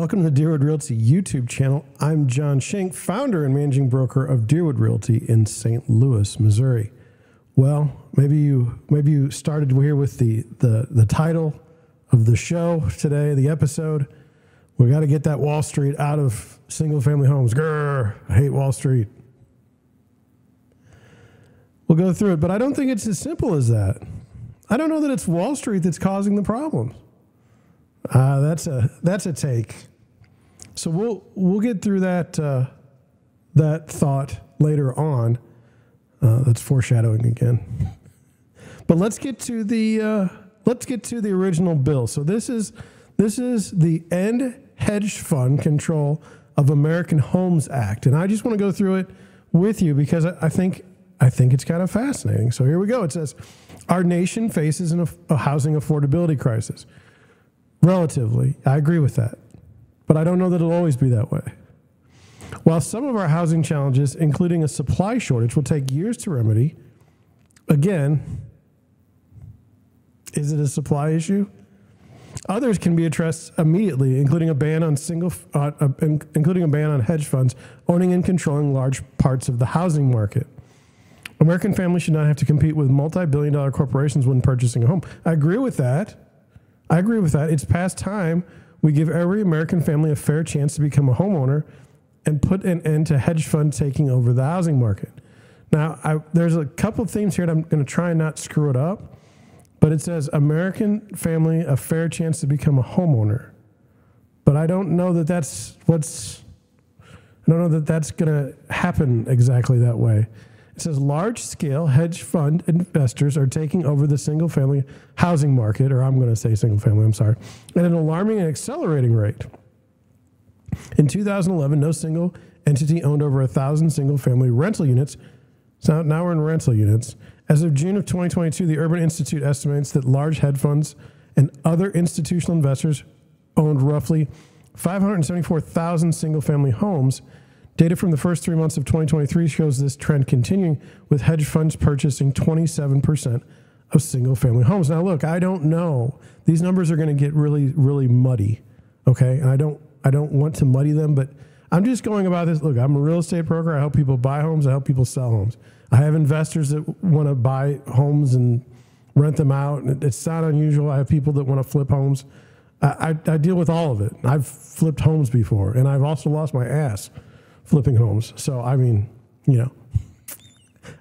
welcome to the Deerwood Realty YouTube channel. I'm John Schenck, founder and managing broker of Deerwood Realty in St. Louis, Missouri. Well, maybe you started here with the title of the show today, the episode. We got to get that Wall Street out of single-family homes. Grr, I hate Wall Street. We'll go through it, but I don't think it's as simple as that. I don't know that it's Wall Street that's causing the problems. That's a take. So we'll get through that thought later on. That's foreshadowing again. But let's get to the original bill. So this is the End Hedge Fund Control of American Homes Act, and I just want to go through it with you because I think it's kind of fascinating. So here we go. It says, our nation faces a housing affordability crisis. Relatively, I agree with that, but I don't know that it'll always be that way. While some of our housing challenges, including a supply shortage, will take years to remedy, again, is it a supply issue? Others can be addressed immediately, including a ban on hedge funds owning and controlling large parts of the housing market. American families should not have to compete with multi-billion-dollar corporations when purchasing a home. I agree with that. I agree with that. It's past time we give every American family a fair chance to become a homeowner and put an end to hedge fund taking over the housing market. Now, there's a couple of themes here, and I'm going to try and not screw it up, but it says American family, a fair chance to become a homeowner. But I don't know that that's going to happen exactly that way. It says large-scale hedge fund investors are taking over the single-family housing market, or I'm going to say single-family, I'm sorry, at an alarming and accelerating rate. In 2011, no single entity owned over 1,000 single-family rental units. So now we're in rental units. As of June of 2022, the Urban Institute estimates that large hedge funds and other institutional investors owned roughly 574,000 single-family homes. Data from the first 3 months of 2023 shows this trend continuing, with hedge funds purchasing 27% of single-family homes. Now, look, I don't know. These numbers are going to get really, really muddy, okay? And I don't want to muddy them, but I'm just going about this. Look, I'm a real estate broker. I help people buy homes. I help people sell homes. I have investors that want to buy homes and rent them out. It's not unusual. I have people that want to flip homes. I deal with all of it. I've flipped homes before, and I've also lost my ass flipping homes. So, I mean, you know,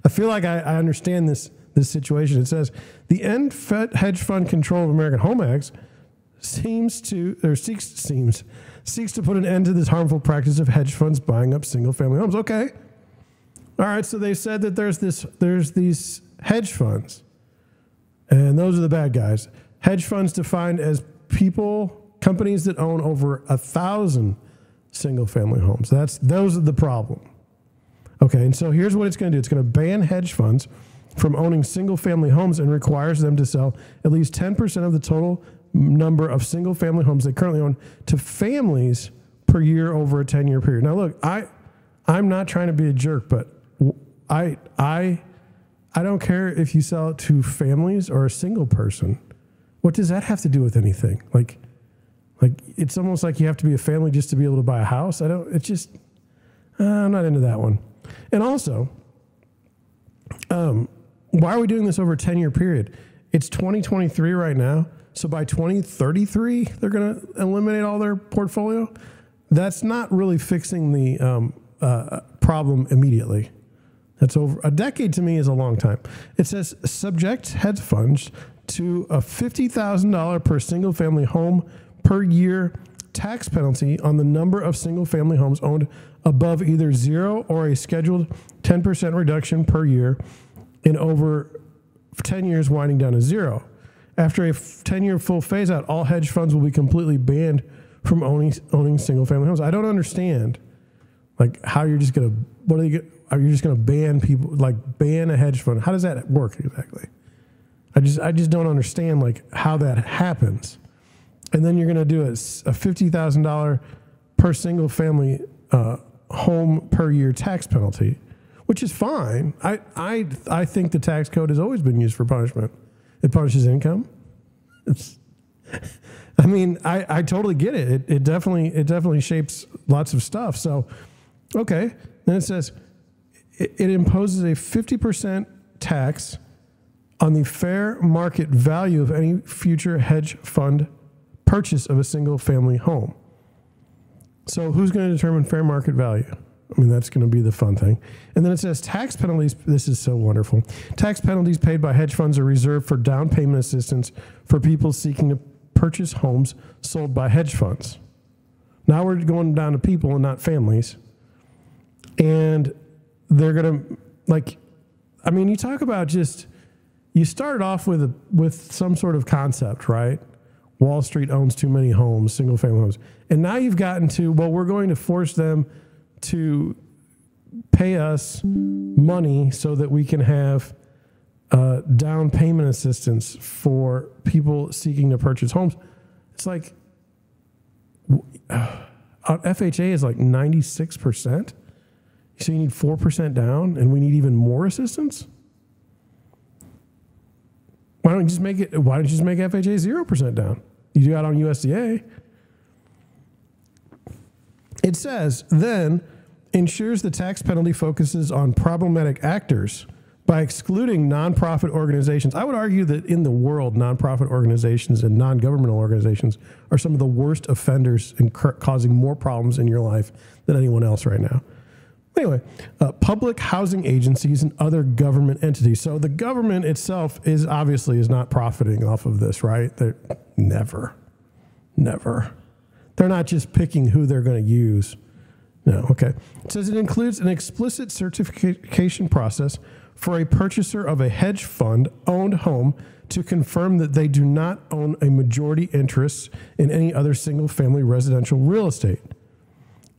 I feel like I understand this situation. It says the End Hedge Fund Control of American Homes Act seeks to put an end to this harmful practice of hedge funds buying up single family homes. Okay. All right. So they said that there's these hedge funds, and those are the bad guys. Hedge funds defined as companies that own over 1,000 single-family homes. Those are the problem. Okay, and so here's what it's going to do. It's going to ban hedge funds from owning single-family homes and requires them to sell at least 10% of the total number of single-family homes they currently own to families per year over a 10-year period. Now, look, I'm not trying to be a jerk, but I don't care if you sell it to families or a single person. What does that have to do with anything? Like, it's almost like you have to be a family just to be able to buy a house. I'm not into that one. And also, why are we doing this over a 10-year period? It's 2023 right now. So by 2033, they're going to eliminate all their portfolio. That's not really fixing the problem immediately. That's over a decade. To me is a long time. It says subject hedge funds to a $50,000 per single family home per year tax penalty on the number of single-family homes owned above either zero or a scheduled 10% reduction per year in over 10 years winding down to zero. After a 10-year full phase-out, all hedge funds will be completely banned from owning single-family homes. I don't understand, like, how you're just going to – are you just going to ban people – like, ban a hedge fund? How does that work exactly? I just don't understand, like, how that happens. And then you're going to do a $50,000 per single-family home per year tax penalty, which is fine. I think the tax code has always been used for punishment. It punishes income. It's I mean, I totally get it. It definitely shapes lots of stuff. So, okay. Then it says it imposes a 50% tax on the fair market value of any future hedge fund purchase of a single family home. So who's going to determine fair market value? I mean, that's going to be the fun thing. And then it says tax penalties. This is so wonderful. Tax penalties paid by hedge funds are reserved for down payment assistance for people seeking to purchase homes sold by hedge funds. Now we're going down to people and not families. And they're going to, like, I mean, you talk about just, you started off with some sort of concept, right? Wall Street owns too many homes, single family homes. And now you've gotten to, well, we're going to force them to pay us money so that we can have down payment assistance for people seeking to purchase homes. It's like, FHA is like 96%. So you need 4% down and we need even more assistance? Why don't you just make FHA 0% down? You do that on USDA. It says, then ensures the tax penalty focuses on problematic actors by excluding nonprofit organizations. I would argue that in the world, nonprofit organizations and non-governmental organizations are some of the worst offenders and causing more problems in your life than anyone else right now. Anyway, public housing agencies and other government entities. So the government itself is obviously not profiting off of this, right? They're never. They're not just picking who they're going to use. No, okay. It says it includes an explicit certification process for a purchaser of a hedge fund-owned home to confirm that they do not own a majority interest in any other single-family residential real estate.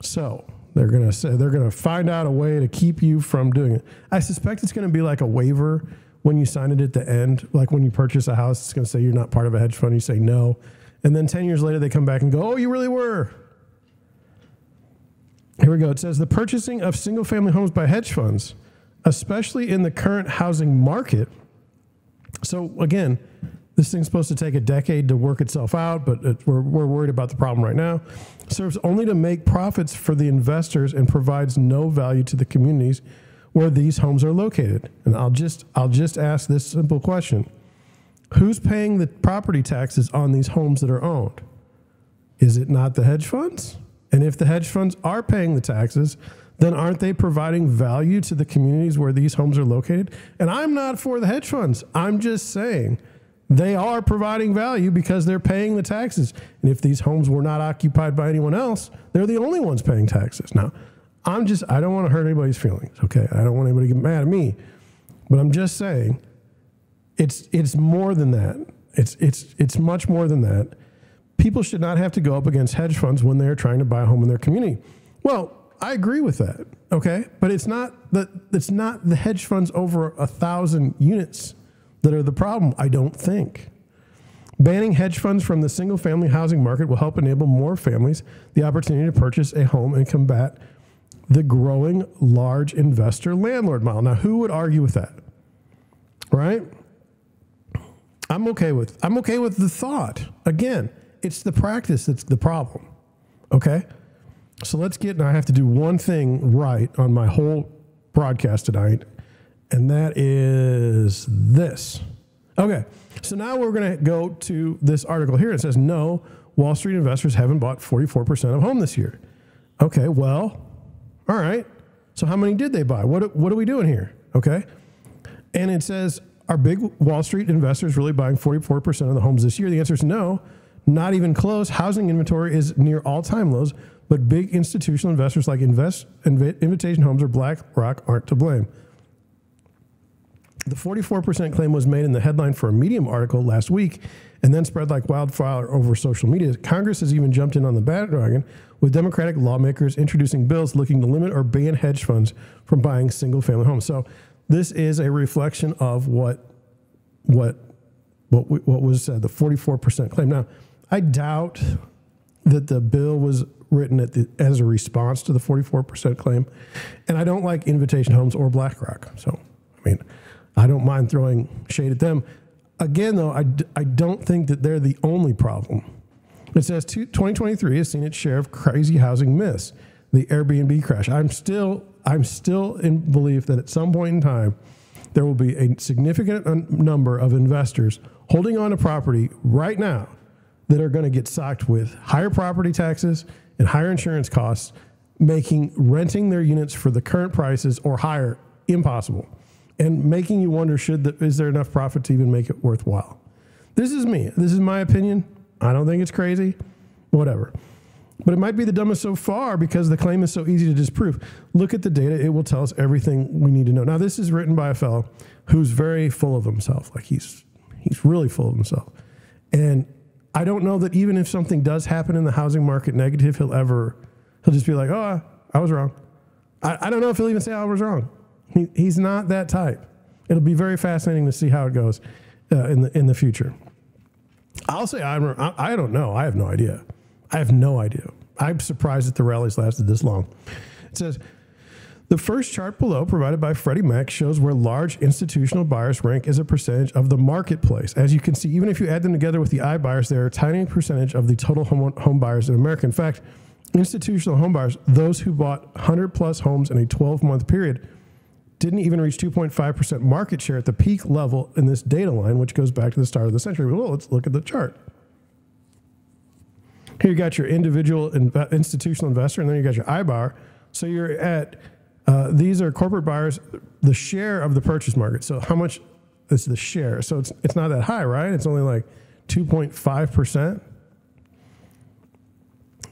So they're going to find out a way to keep you from doing it. I suspect it's going to be like a waiver when you sign it at the end. Like when you purchase a house, it's going to say you're not part of a hedge fund. You say no. And then 10 years later, they come back and go, oh, you really were. Here we go. It says the purchasing of single-family homes by hedge funds, especially in the current housing market. So, again, this thing's supposed to take a decade to work itself out, but we're worried about the problem right now. Serves only to make profits for the investors and provides no value to the communities where these homes are located. And I'll just ask this simple question. Who's paying the property taxes on these homes that are owned? Is it not the hedge funds? And if the hedge funds are paying the taxes, then aren't they providing value to the communities where these homes are located? And I'm not for the hedge funds. I'm just saying they are providing value because they're paying the taxes. And if these homes were not occupied by anyone else, they're the only ones paying taxes. Now, I don't want to hurt anybody's feelings, okay? I don't want anybody to get mad at me. But I'm just saying It's more than that. It's much more than that. People should not have to go up against hedge funds when they're trying to buy a home in their community. Well, I agree with that, okay? But it's not the hedge funds over 1,000 units that are the problem, I don't think. Banning hedge funds from the single-family housing market will help enable more families the opportunity to purchase a home and combat the growing large investor landlord model. Now, who would argue with that, right? I'm okay with the thought. Again, it's the practice that's the problem. Okay? So now I have to do one thing right on my whole broadcast tonight, and that is this. Okay. So now we're going to go to this article here. It says, no, Wall Street investors haven't bought 44% of home this year. Okay, well, all right. So how many did they buy? What are we doing here? Okay? And it says, are big Wall Street investors really buying 44% of the homes this year? The answer is no, not even close. Housing inventory is near all-time lows, but big institutional investors like Invitation Homes or BlackRock aren't to blame. The 44% claim was made in the headline for a Medium article last week and then spread like wildfire over social media. Congress has even jumped in on the bandwagon, with Democratic lawmakers introducing bills looking to limit or ban hedge funds from buying single-family homes. So this is a reflection of what was said, the 44% claim. Now, I doubt that the bill was written as a response to the 44% claim, and I don't like Invitation Homes or BlackRock. So, I mean, I don't mind throwing shade at them. Again, though, I don't think that they're the only problem. It says 2023 has seen its share of crazy housing myths, the Airbnb crash. I'm still in belief that at some point in time, there will be a significant number of investors holding on to property right now that are going to get socked with higher property taxes and higher insurance costs, making renting their units for the current prices or higher impossible, and making you wonder, is there enough profit to even make it worthwhile? This is me. This is my opinion. I don't think it's crazy, whatever. But it might be the dumbest so far because the claim is so easy to disprove. Look at the data. It will tell us everything we need to know. Now, this is written by a fellow who's very full of himself. Like, he's really full of himself. And I don't know that even if something does happen in the housing market negative, he'll just be like, oh, I was wrong. I don't know if he'll even say I was wrong. He's not that type. It'll be very fascinating to see how it goes in the future. I'll say I don't know. I have no idea. I have no idea. I'm surprised that the rallies lasted this long. It says, the first chart below provided by Freddie Mac shows where large institutional buyers rank as a percentage of the marketplace. As you can see, even if you add them together with the iBuyers, they are a tiny percentage of the total home buyers in America. In fact, institutional home buyers, those who bought 100-plus homes in a 12-month period, didn't even reach 2.5% market share at the peak level in this data line, which goes back to the start of the century. Well, let's look at the chart. Here you got your individual institutional investor, and then you got your iBuyer. So you're at, these are corporate buyers, the share of the purchase market. So how much is the share? So it's not that high, right? It's only like 2.5%.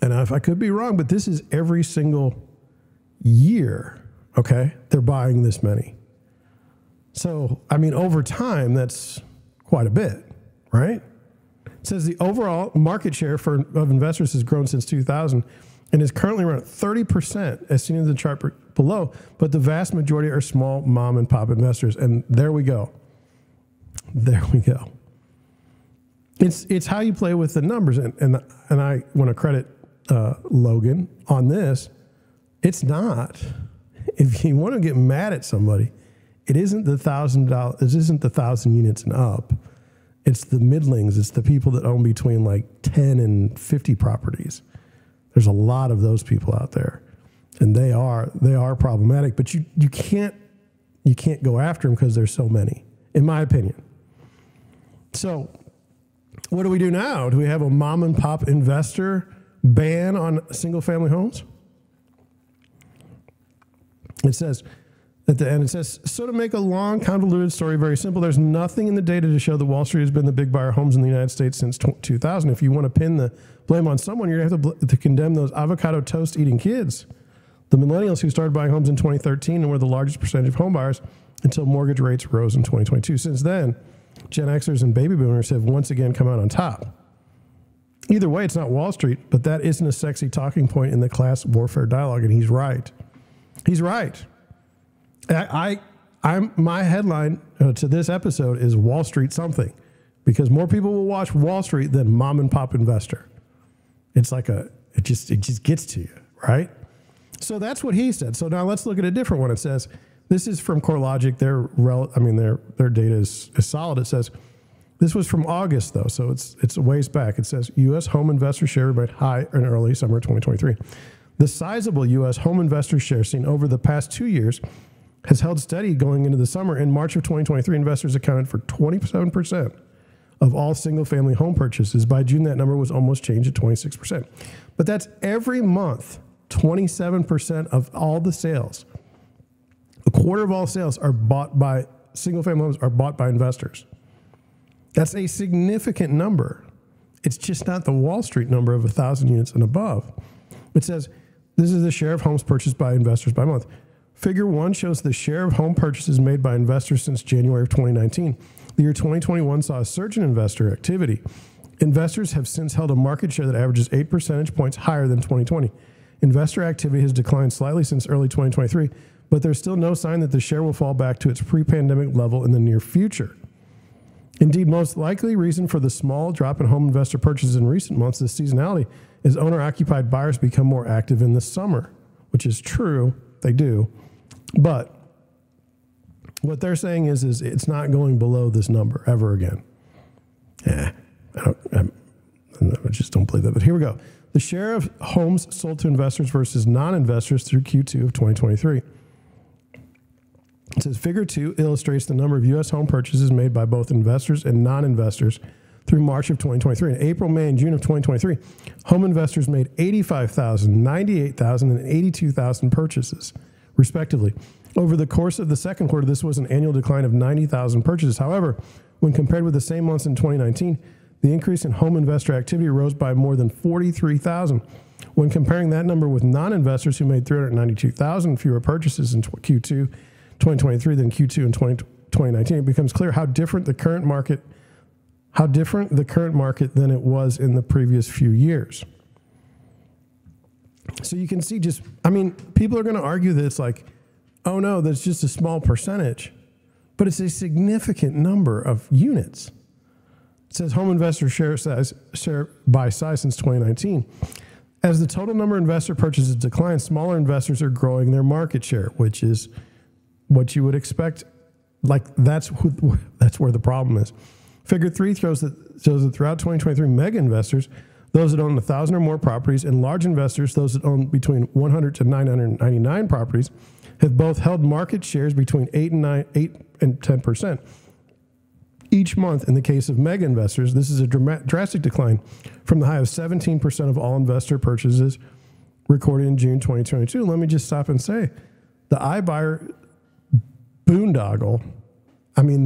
And if I could be wrong, but this is every single year, okay? They're buying this many. So, I mean, over time, that's quite a bit, right? It says the overall market share of investors has grown since 2000 and is currently around 30%, as seen in the chart below, but the vast majority are small mom and pop investors. And there we go. There we go. It's how you play with the numbers. And I want to credit Logan on this. It's not. If you want to get mad at somebody, it isn't the $1,000. It isn't the 1,000 units and up. It's the middlings. It's the people that own between like 10 and 50 properties. There's a lot of those people out there, and they are problematic. But you can't go after them because there's so many, in my opinion. So, what do we do now? Do we have a mom and pop investor ban on single family homes? It says. At the end, it says, so to make a long, convoluted story very simple, there's nothing in the data to show that Wall Street has been the big buyer of homes in the United States since 2000. If you want to pin the blame on someone, you're going to have to condemn those avocado toast-eating kids, the millennials who started buying homes in 2013 and were the largest percentage of home buyers until mortgage rates rose in 2022. Since then, Gen Xers and baby boomers have once again come out on top. Either way, it's not Wall Street, but that isn't a sexy talking point in the class warfare dialogue, and he's right. He's right. My headline to this episode is Wall Street something, because more people will watch Wall Street than mom and pop investor. It's like it just gets to you, right? So that's what he said. So now let's look at a different one. It says, this is from CoreLogic. Their data is solid. It says, this was from August though, so it's a ways back. It says U.S. home investor share remained high in early summer 2023. The sizable U.S. home investor share seen over the past 2 years has held steady going into the summer. In March of 2023, investors accounted for 27% of all single-family home purchases. By June, that number was almost changed to 26%. But that's every month, 27% of all the sales. A quarter of all sales are bought by single-family homes are bought by investors. That's a significant number. It's just not the Wall Street number of 1,000 units and above. It says, this is the share of homes purchased by investors by month. Figure 1 shows the share of home purchases made by investors since January of 2019. The year 2021 saw a surge in investor activity. Investors have since held a market share that averages 8 percentage points higher than 2020. Investor activity has declined slightly since early 2023, but there's still no sign that the share will fall back to its pre-pandemic level in the near future. Indeed, most likely reason for the small drop in home investor purchases in recent months is seasonality, as owner-occupied buyers become more active in the summer, which is true, they do. But what they're saying is it's not going below this number ever again. Yeah, I just don't believe that. But here we go. The share of homes sold to investors versus non-investors through Q2 of 2023. It says Figure 2 illustrates the number of U.S. home purchases made by both investors and non-investors through March of 2023. In April, May, and June of 2023, home investors made 85,000, 98,000, and 82,000 purchases, respectively. Over the course of the second quarter, this was an annual decline of 90,000 purchases. However, when compared with the same months in 2019, the increase in home investor activity rose by more than 43,000. When comparing that number with non-investors who made 392,000 fewer purchases in Q2 2023 than Q2 in 2019, it becomes clear how different the current market than it was in the previous few years. So you can see just, I mean, people are going to argue this like, oh no, that's just a small percentage, but it's a significant number of units. It says home investor share by size since 2019. As the total number of investor purchases decline, smaller investors are growing their market share, which is what you would expect. Like that's where the problem is. Figure 3 shows that throughout 2023, mega investors, those that own 1,000 or more properties, and large investors, those that own between 100 to 999 properties, have both held market shares between 8 and 10%. Each month, in the case of mega investors, this is a drastic decline from the high of 17% of all investor purchases recorded in June 2022. Let me just stop and say, the iBuyer boondoggle, I mean,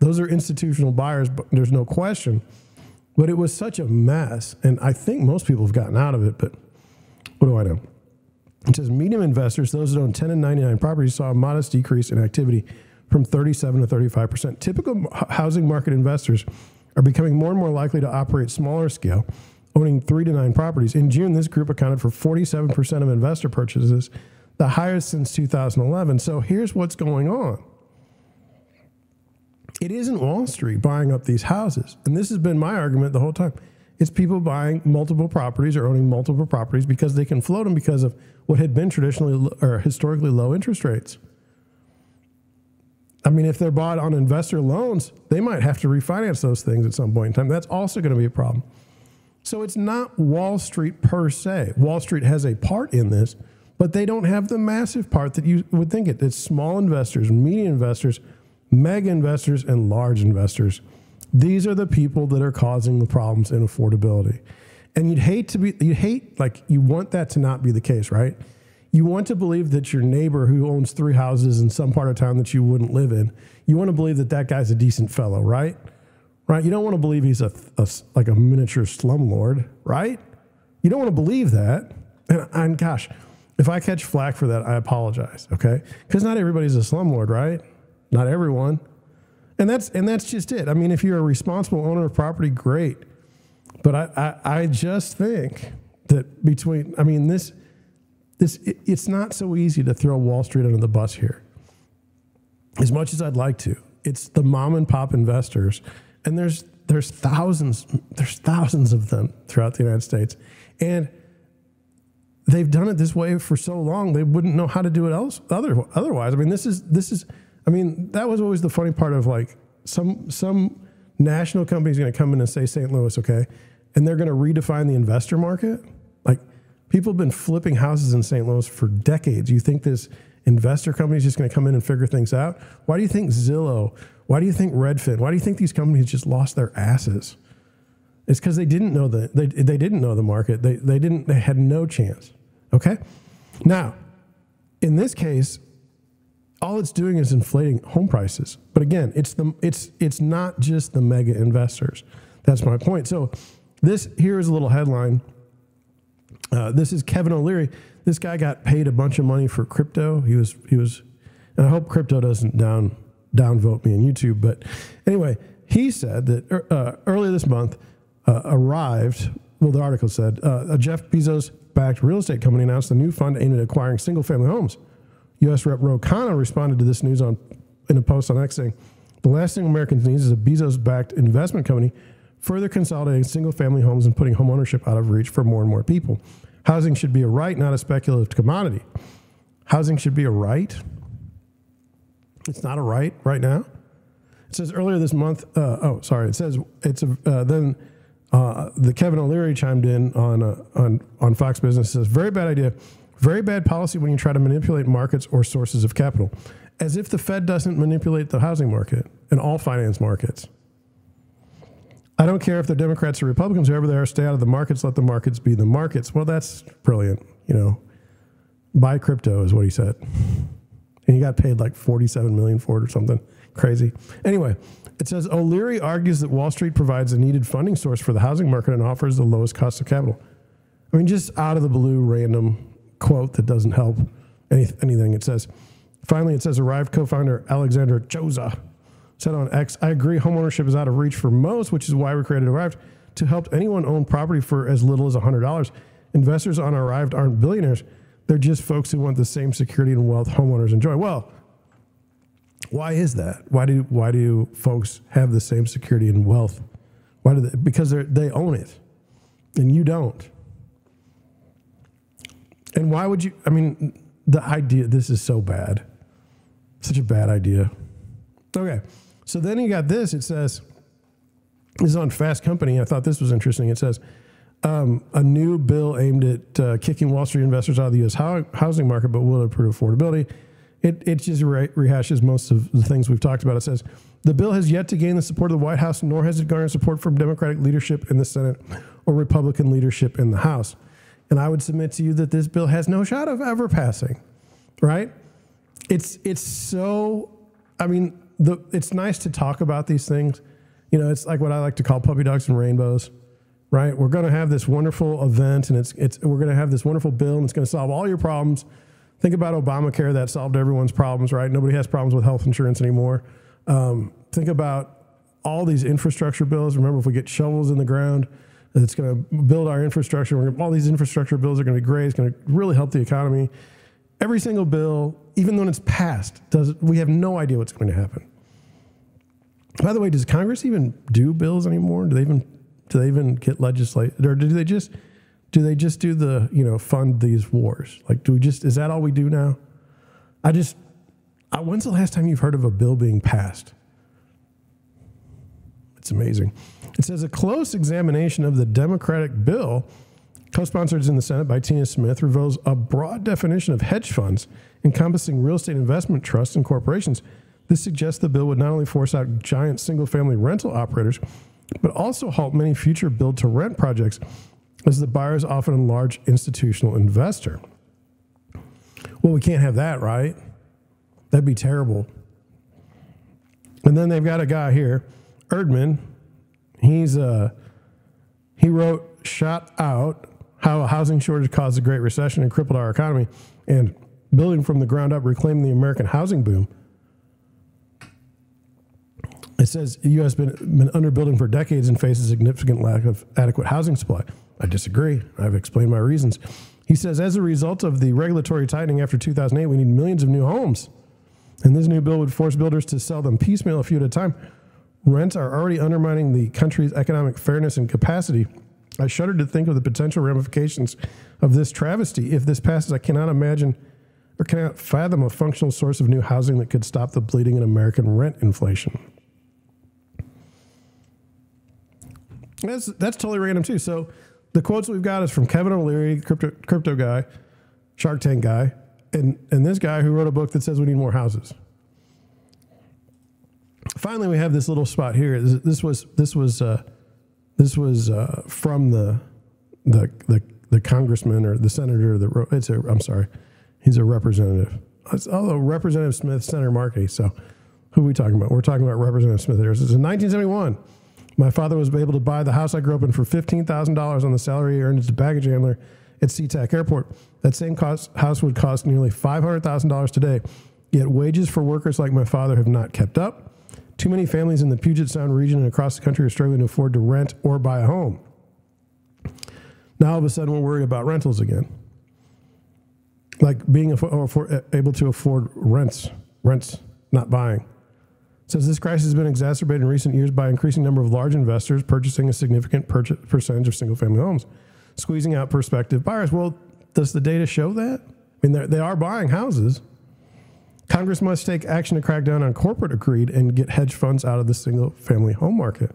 those are institutional buyers, but there's no question. But it was such a mess, and I think most people have gotten out of it, but what do I know? It says medium investors, those that own 10 and 99 properties, saw a modest decrease in activity from 37 to 35%. Typical housing market investors are becoming more and more likely to operate smaller scale, owning 3 to 9 properties. In June, this group accounted for 47% of investor purchases, the highest since 2011. So here's what's going on. It isn't Wall Street buying up these houses. And this has been my argument the whole time. It's people buying multiple properties or owning multiple properties because they can float them because of what had been traditionally or historically low interest rates. I mean, if they're bought on investor loans, they might have to refinance those things at some point in time. That's also going to be a problem. So it's not Wall Street per se. Wall Street has a part in this, but they don't have the massive part that you would think it. It's small investors, medium investors, mega investors, and large investors. These are the people that are causing the problems in affordability. And you want that to not be the case, right? You want to believe that your neighbor who owns 3 houses in some part of town that you wouldn't live in, you want to believe that that guy's a decent fellow, right? Right? You don't want to believe he's like a miniature slumlord, right? You don't want to believe that. And gosh, if I catch flack for that, I apologize, okay? Because not everybody's a slumlord, right? Not everyone. And that's just it. I mean, if you're a responsible owner of property, great. But I just think that it's not so easy to throw Wall Street under the bus here. As much as I'd like to, it's the mom and pop investors, and there's thousands of them throughout the United States, and they've done it this way for so long they wouldn't know how to do it otherwise. I mean, this is. I mean, that was always the funny part of like some national company's going to come in and say St. Louis, okay, and they're going to redefine the investor market. Like, people have been flipping houses in St. Louis for decades. You think this investor company is just going to come in and figure things out? Why do you think Zillow? Why do you think Redfin? Why do you think these companies just lost their asses? It's because they didn't know they didn't know the market. They had no chance. Okay, now in this case, all it's doing is inflating home prices. But again, it's not just the mega investors. That's my point. So this here is a little headline. This is Kevin O'Leary. This guy got paid a bunch of money for crypto. He was, and I hope crypto doesn't downvote me on YouTube. But anyway, he said that earlier this month, Arrived. Well, the article said a Jeff Bezos-backed real estate company announced a new fund aimed at acquiring single-family homes. U.S. Rep. Ro Khanna responded to this news in a post on X saying, "The last thing Americans need is a Bezos-backed investment company further consolidating single-family homes and putting homeownership out of reach for more and more people. Housing should be a right, not a speculative commodity." Housing should be a right? It's not a right now? It says earlier this month, the Kevin O'Leary chimed in on Fox Business. Says, very bad idea, very bad policy when you try to manipulate markets or sources of capital. As if the Fed doesn't manipulate the housing market and all finance markets. I don't care if they're Democrats or Republicans, whoever they are, stay out of the markets, let the markets be the markets. Well, that's brilliant. You know, buy crypto is what he said. And he got paid like $47 million for it or something crazy. Anyway, it says O'Leary argues that Wall Street provides a needed funding source for the housing market and offers the lowest cost of capital. I mean, just out of the blue, random quote that doesn't help anything. It says, finally, it says Arrived co-founder Alexander Choza said on X, I agree homeownership is out of reach for most, which is why we created Arrived, to help anyone own property for as little as $100. Investors on Arrived aren't billionaires. They're just folks who want the same security and wealth homeowners enjoy. Well, why is that? Why do folks have the same security and wealth? Why do they? Because they own it, and you don't. And why would you? I mean, the idea, this is so bad. Such a bad idea. Okay, so then you got this. It says, this is on Fast Company. I thought this was interesting. It says, a new bill aimed at kicking Wall Street investors out of the U.S. housing market, but will improve affordabilirehit just rehashes most of the things we've talked about. It says, the bill has yet to gain the support of the White House, nor has it garnered support from Democratic leadership in the Senate or Republican leadership in the House. And I would submit to you that this bill has no shot of ever passing, right? It's so, I mean, it's nice to talk about these things. You know, it's like what I like to call puppy dogs and rainbows, right? We're going to have this wonderful event, and we're going to have this wonderful bill, and it's going to solve all your problems. Think about Obamacare. That solved everyone's problems, right? Nobody has problems with health insurance anymore. Think about all these infrastructure bills. Remember, if we get shovels in the ground, it's going to build our infrastructure. All these infrastructure bills are going to be great. It's going to really help the economy. Every single bill, even when it's passed, we have no idea what's going to happen. By the way, does Congress even do bills anymore? Do they even get legislate, or do they just do the, you know, fund these wars? Like, is that all we do now? When's the last time you've heard of a bill being passed? It's amazing. It says a close examination of the Democratic bill, co-sponsored in the Senate by Tina Smith, reveals a broad definition of hedge funds encompassing real estate investment trusts and corporations. This suggests the bill would not only force out giant single-family rental operators, but also halt many future build-to-rent projects, as the buyer is often a large institutional investor. Well, we can't have that, right? That'd be terrible. And then they've got a guy here, Erdman. He wrote, "Shout out how a housing shortage caused the Great Recession and crippled our economy, and building from the ground up, reclaiming the American housing boom." It says the U.S. has been underbuilding for decades and faces a significant lack of adequate housing supply. I disagree. I've explained my reasons. He says, as a result of the regulatory tightening after 2008, we need millions of new homes. And this new bill would force builders to sell them piecemeal, a few at a time. Rents are already undermining the country's economic fairness and capacity. I shudder to think of the potential ramifications of this travesty. If this passes, I cannot imagine or cannot fathom a functional source of new housing that could stop the bleeding in American rent inflation. That's totally random, too. So the quotes we've got is from Kevin O'Leary, crypto guy, Shark Tank guy, and this guy who wrote a book that says we need more houses. Finally, we have this little spot here. This was from the congressman or the senator that wrote. I'm sorry, he's a representative. Although Representative Smith, Senator Markey. So who are we talking about? We're talking about Representative Smith here. This is in 1971. My father was able to buy the house I grew up in for $15,000 on the salary he earned as a baggage handler at SeaTac Airport. That same house would cost nearly $500,000 today, yet wages for workers like my father have not kept up. Too many families in the Puget Sound region and across the country are struggling to afford to rent or buy a home. Now all of a sudden we're worried about rentals again. Like being able to afford rents, not buying. Says this crisis has been exacerbated in recent years by an increasing number of large investors purchasing a significant percentage of single-family homes, squeezing out prospective buyers. Well, does the data show that? I mean, they are buying houses. Congress must take action to crack down on corporate greed and get hedge funds out of the single-family home market.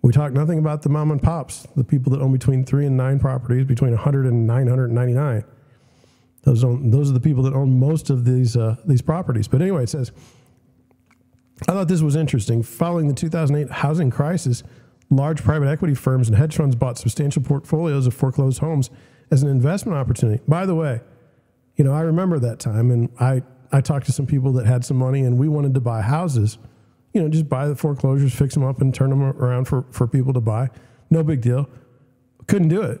We talk nothing about the mom and pops, the people that own between 3 and 9 properties, between 100 and 999. Those are the people that own most of these properties. But anyway, it says, I thought this was interesting. Following the 2008 housing crisis, large private equity firms and hedge funds bought substantial portfolios of foreclosed homes as an investment opportunity. By the way, you know, I remember that time, and I talked to some people that had some money, and we wanted to buy houses. You know, just buy the foreclosures, fix them up, and turn them around for people to buy. No big deal. Couldn't do it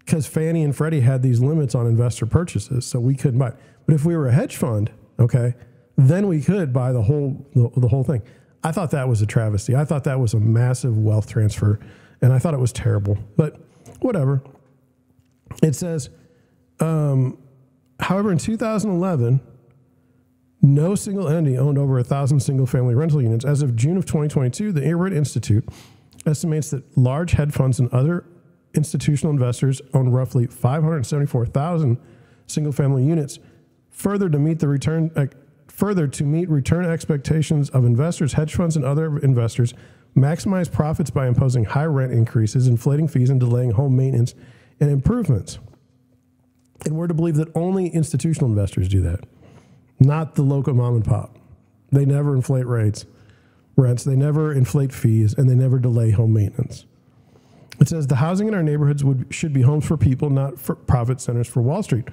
because Fannie and Freddie had these limits on investor purchases, so we couldn't buy it. But if we were a hedge fund, okay, then we could buy the whole thing. I thought that was a travesty. I thought that was a massive wealth transfer, and I thought it was terrible. But whatever. It says, however, in 2011... no single entity owned over 1,000 single-family rental units. As of June of 2022, the Urban Institute estimates that large hedge funds and other institutional investors own roughly 574,000 single-family units. Further to meet return expectations of investors, hedge funds and other investors maximize profits by imposing high rent increases, inflating fees, and delaying home maintenance and improvements. And we're to believe that only institutional investors do that. Not the local mom and pop. They never inflate rents. They never inflate fees, and they never delay home maintenance. It says the housing in our neighborhoods should be homes for people, not for profit centers for Wall Street.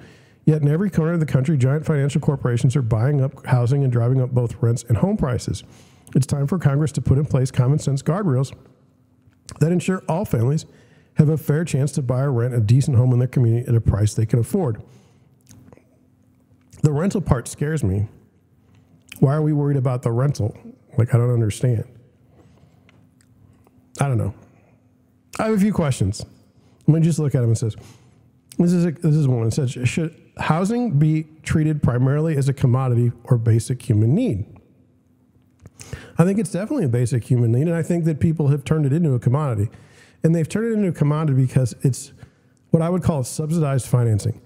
Yet in every corner of the country, giant financial corporations are buying up housing and driving up both rents and home prices. It's time for Congress to put in place common sense guardrails that ensure all families have a fair chance to buy or rent a decent home in their community at a price they can afford. The rental part scares me. Why are we worried about the rental? Like, I don't understand. I don't know. I have a few questions. Let me just look at them. It says, this is one. It says, should housing be treated primarily as a commodity or basic human need? I think it's definitely a basic human need, and I think that people have turned it into a commodity. And they've turned it into a commodity because it's what I would call subsidized financing.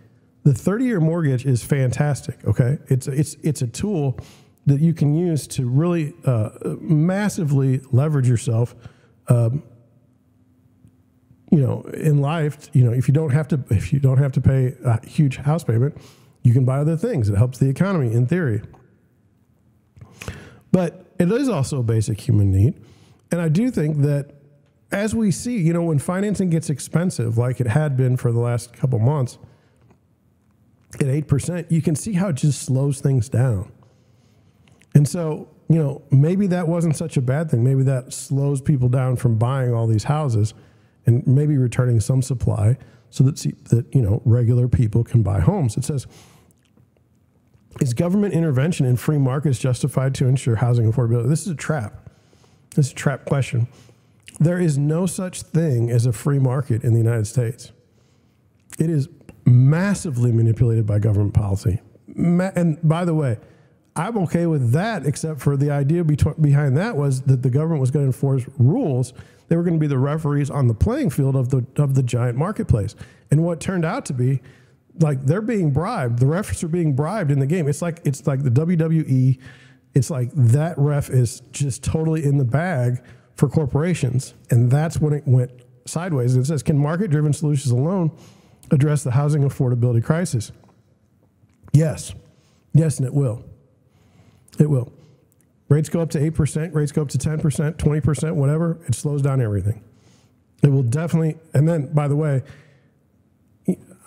The 30-year mortgage is fantastic, okay? It's a tool that you can use to really massively leverage yourself, you know, in life. You know, if you don't have to pay a huge house payment, you can buy other things. It helps the economy in theory. But it is also a basic human need, and I do think that as we see, you know, when financing gets expensive, like it had been for the last couple months, at 8%, you can see how it just slows things down. And so, you know, maybe that wasn't such a bad thing. Maybe that slows people down from buying all these houses and maybe returning some supply so that, you know, regular people can buy homes. It says, is government intervention in free markets justified to ensure housing affordability? This is a trap. This is a trap question. There is no such thing as a free market in the United States. It is massively manipulated by government policy. And by the way, I'm okay with that, except for the idea behind that was that the government was going to enforce rules. They were going to be the referees on the playing field of the giant marketplace. And what turned out to be, like, they're being bribed. The refs are being bribed in the game. It's like the WWE. It's like that ref is just totally in the bag for corporations. And that's when it went sideways. It says, can market-driven solutions alone address the housing affordability crisis? Yes. Yes, and it will. It will. Rates go up to 8%, rates go up to 10%, 20%, whatever. It slows down everything. It will definitely, and then, by the way,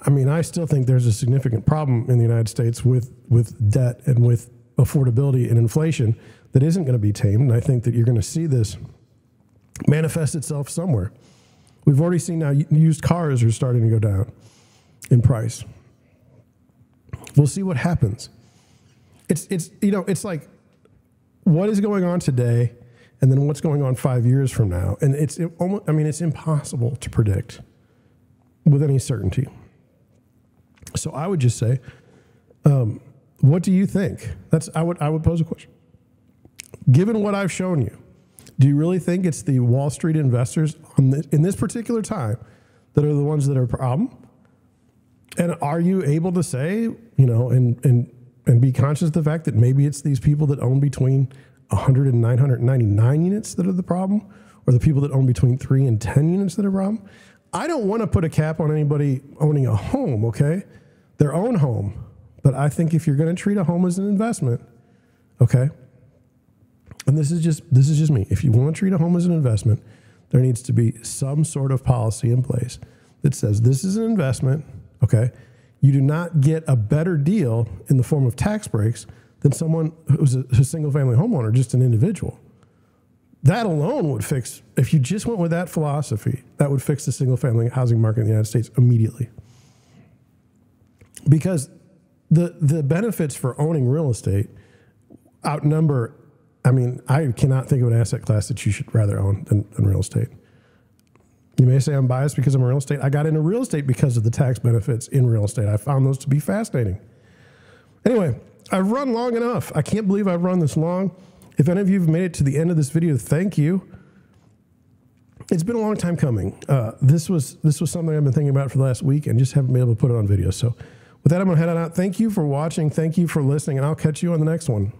I mean, I still think there's a significant problem in the United States with debt and with affordability and inflation that isn't going to be tamed, and I think that you're going to see this manifest itself somewhere. We've already seen now used cars are starting to go down in price. We'll see what happens. It's you know, it's like what is going on today and then what's going on 5 years from now. And it's impossible to predict with any certainty. So I would just say, what do you think? I would pose a question. Given what I've shown you, do you really think it's the Wall Street investors in this particular time that are the ones that are a problem? And are you able to say, you know, and and be conscious of the fact that maybe it's these people that own between 100 and 999 units that are the problem, or the people that own between 3 and 10 units that are the problem. I don't want to put a cap on anybody owning a home, okay? Their own home. But I think if you're going to treat a home as an investment, okay? And this is just me. If you want to treat a home as an investment, there needs to be some sort of policy in place that says this is an investment, okay? You do not get a better deal in the form of tax breaks than someone who's a single-family homeowner, just an individual. That alone would fix, if you just went with that philosophy, that would fix the single-family housing market in the United States immediately. Because the benefits for owning real estate outnumber, I mean, I cannot think of an asset class that you should rather own than real estate. You may say I'm biased because I'm a real estate. I got into real estate because of the tax benefits in real estate. I found those to be fascinating. Anyway, I've run long enough. I can't believe I've run this long. If any of you have made it to the end of this video, thank you. It's been a long time coming. This was something I've been thinking about for the last week and just haven't been able to put it on video. So with that, I'm going to head on out. Thank you for watching. Thank you for listening, and I'll catch you on the next one.